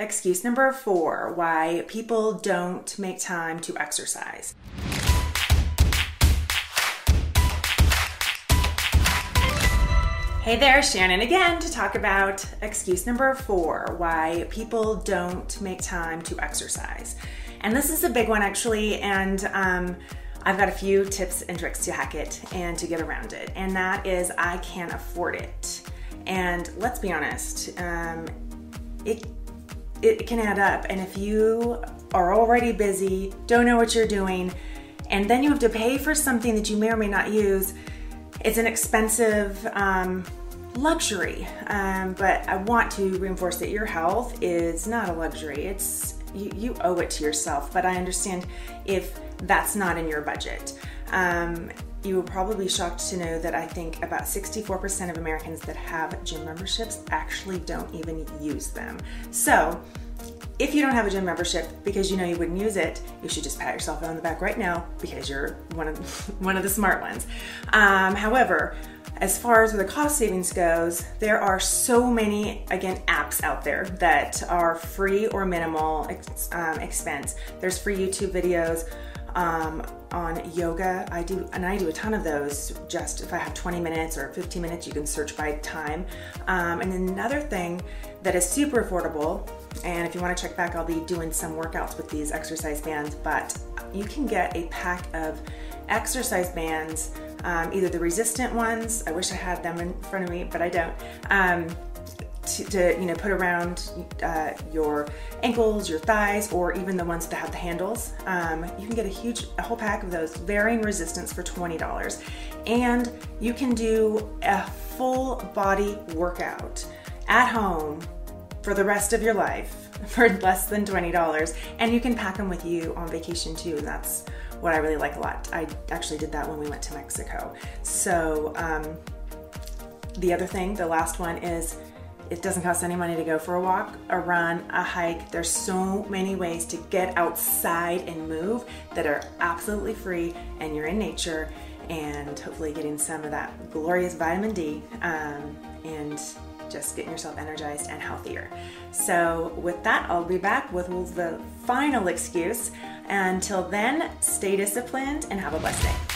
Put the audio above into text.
Excuse number 4, why people don't make time to exercise. Hey there, Shannon again to talk about excuse number 4, why people don't make time to exercise. And this is a big one actually, and I've got a few tips and tricks to hack it and to get around it. And that is, I can't afford it. And let's be honest, it can add up. And if you are already busy, don't know what you're doing, and then you have to pay for something that you may or may not use, it's an expensive luxury. But I want to reinforce that your health is not a luxury. It's you owe it to yourself. But I understand if that's not in your budget. You were probably shocked to know that I think about 64% of Americans that have gym memberships actually don't even use them. So if you don't have a gym membership because you know you wouldn't use it, you should just pat yourself on the back right now because you're one of the smart ones. However, as far as the cost savings goes, there are so many, again, apps out there that are free or minimal expense. There's free YouTube videos on yoga. I do a ton of those. Just if I have 20 minutes or 15 minutes, you can search by time. And another thing that is super affordable, and if you want to check back, I'll be doing some workouts with these exercise bands, but you can get a pack of exercise bands, either the resistant ones, I wish I had them in front of me, but I don't, to you know, put around your ankles, your thighs, or even the ones that have the handles. You can get a whole pack of those, varying resistance, for $20. And you can do a full body workout at home for the rest of your life for less than $20. And you can pack them with you on vacation too, and that's what I really like a lot. I actually did that when we went to Mexico. So the other thing, the last one, is it doesn't cost any money to go for a walk, a run, a hike. There's so many ways to get outside and move that are absolutely free, and you're in nature and hopefully getting some of that glorious vitamin D and just getting yourself energized and healthier. So with that, I'll be back with the final excuse. Until then, stay disciplined and have a blessed day.